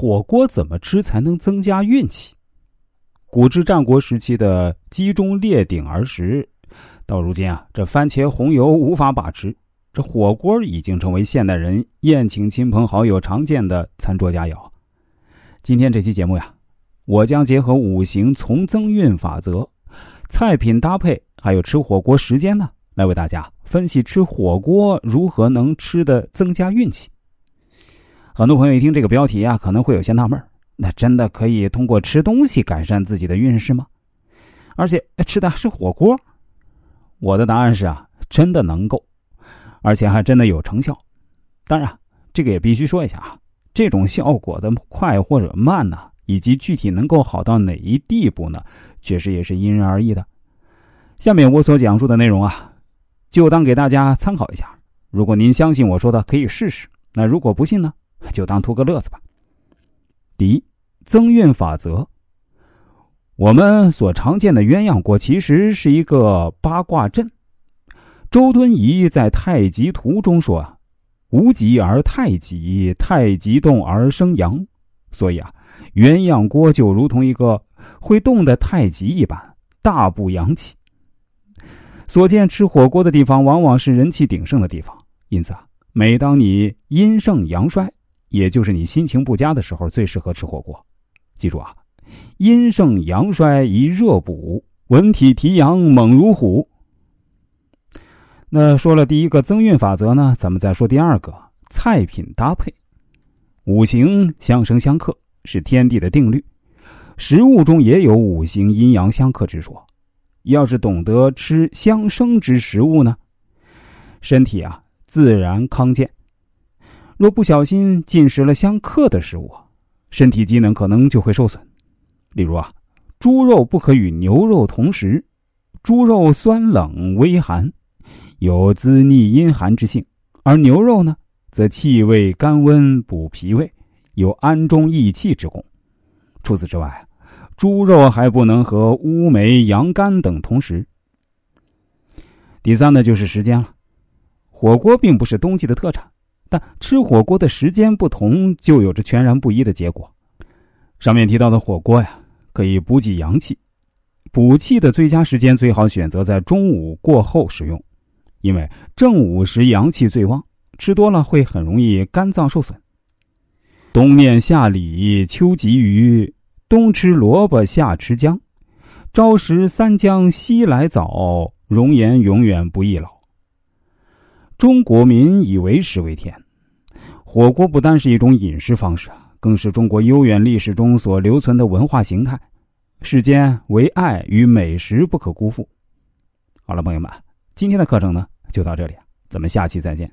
火锅怎么吃才能增加运气？古至战国时期的鸡中列鼎而食，到如今啊，这番茄红油无法把持，这火锅已经成为现代人宴请亲朋好友常见的餐桌佳肴。今天这期节目呀，我将结合五行从增运法则、菜品搭配，还有吃火锅时间呢，来为大家分析吃火锅如何能吃的增加运气。很多朋友一听这个标题啊，可能会有些纳闷，那真的可以通过吃东西改善自己的运势吗？而且吃的还是火锅？我的答案是啊，真的能够，而且还真的有成效。当然，这个也必须说一下啊，这种效果的快或者慢呢，以及具体能够好到哪一地步呢，确实也是因人而异的。下面我所讲述的内容啊，就当给大家参考一下。如果您相信我说的，可以试试；那如果不信呢，就当图个乐子吧。第一，增运法则。我们所常见的鸳鸯锅其实是一个八卦阵。周敦颐在《太极图》中说啊，无极而太极，太极动而生阳。所以啊，鸳鸯锅就如同一个会动的太极一般，大补阳气。所见吃火锅的地方往往是人气鼎盛的地方，因此啊，每当你阴盛阳衰，也就是你心情不佳的时候，最适合吃火锅。记住啊，阴盛阳衰宜热补，文体提阳猛如虎。那说了第一个增运法则呢，咱们再说第二个，菜品搭配。五行相生相克是天地的定律，食物中也有五行阴阳相克之说。要是懂得吃相生之食物呢，身体啊自然康健。若不小心进食了相克的食物，身体机能可能就会受损。例如啊，猪肉不可与牛肉同食，猪肉酸冷微寒，有滋腻阴寒之性；而牛肉呢，则气味甘温，补脾胃，有安中益气之功。除此之外，猪肉还不能和乌梅、羊肝等同食。第三呢，就是时间了。火锅并不是冬季的特产，但吃火锅的时间不同，就有着全然不一的结果。上面提到的火锅呀，可以补给阳气，补气的最佳时间最好选择在中午过后食用，因为正午时阳气最旺，吃多了会很容易肝脏受损。冬面夏鲤，秋鲫鱼，冬吃萝卜，夏吃姜，朝食三江夕来早，容颜永远不易老。中国民以为食为天，火锅不单是一种饮食方式，更是中国悠远历史中所留存的文化形态。世间唯爱与美食不可辜负。好了，朋友们，今天的课程呢就到这里，咱们下期再见。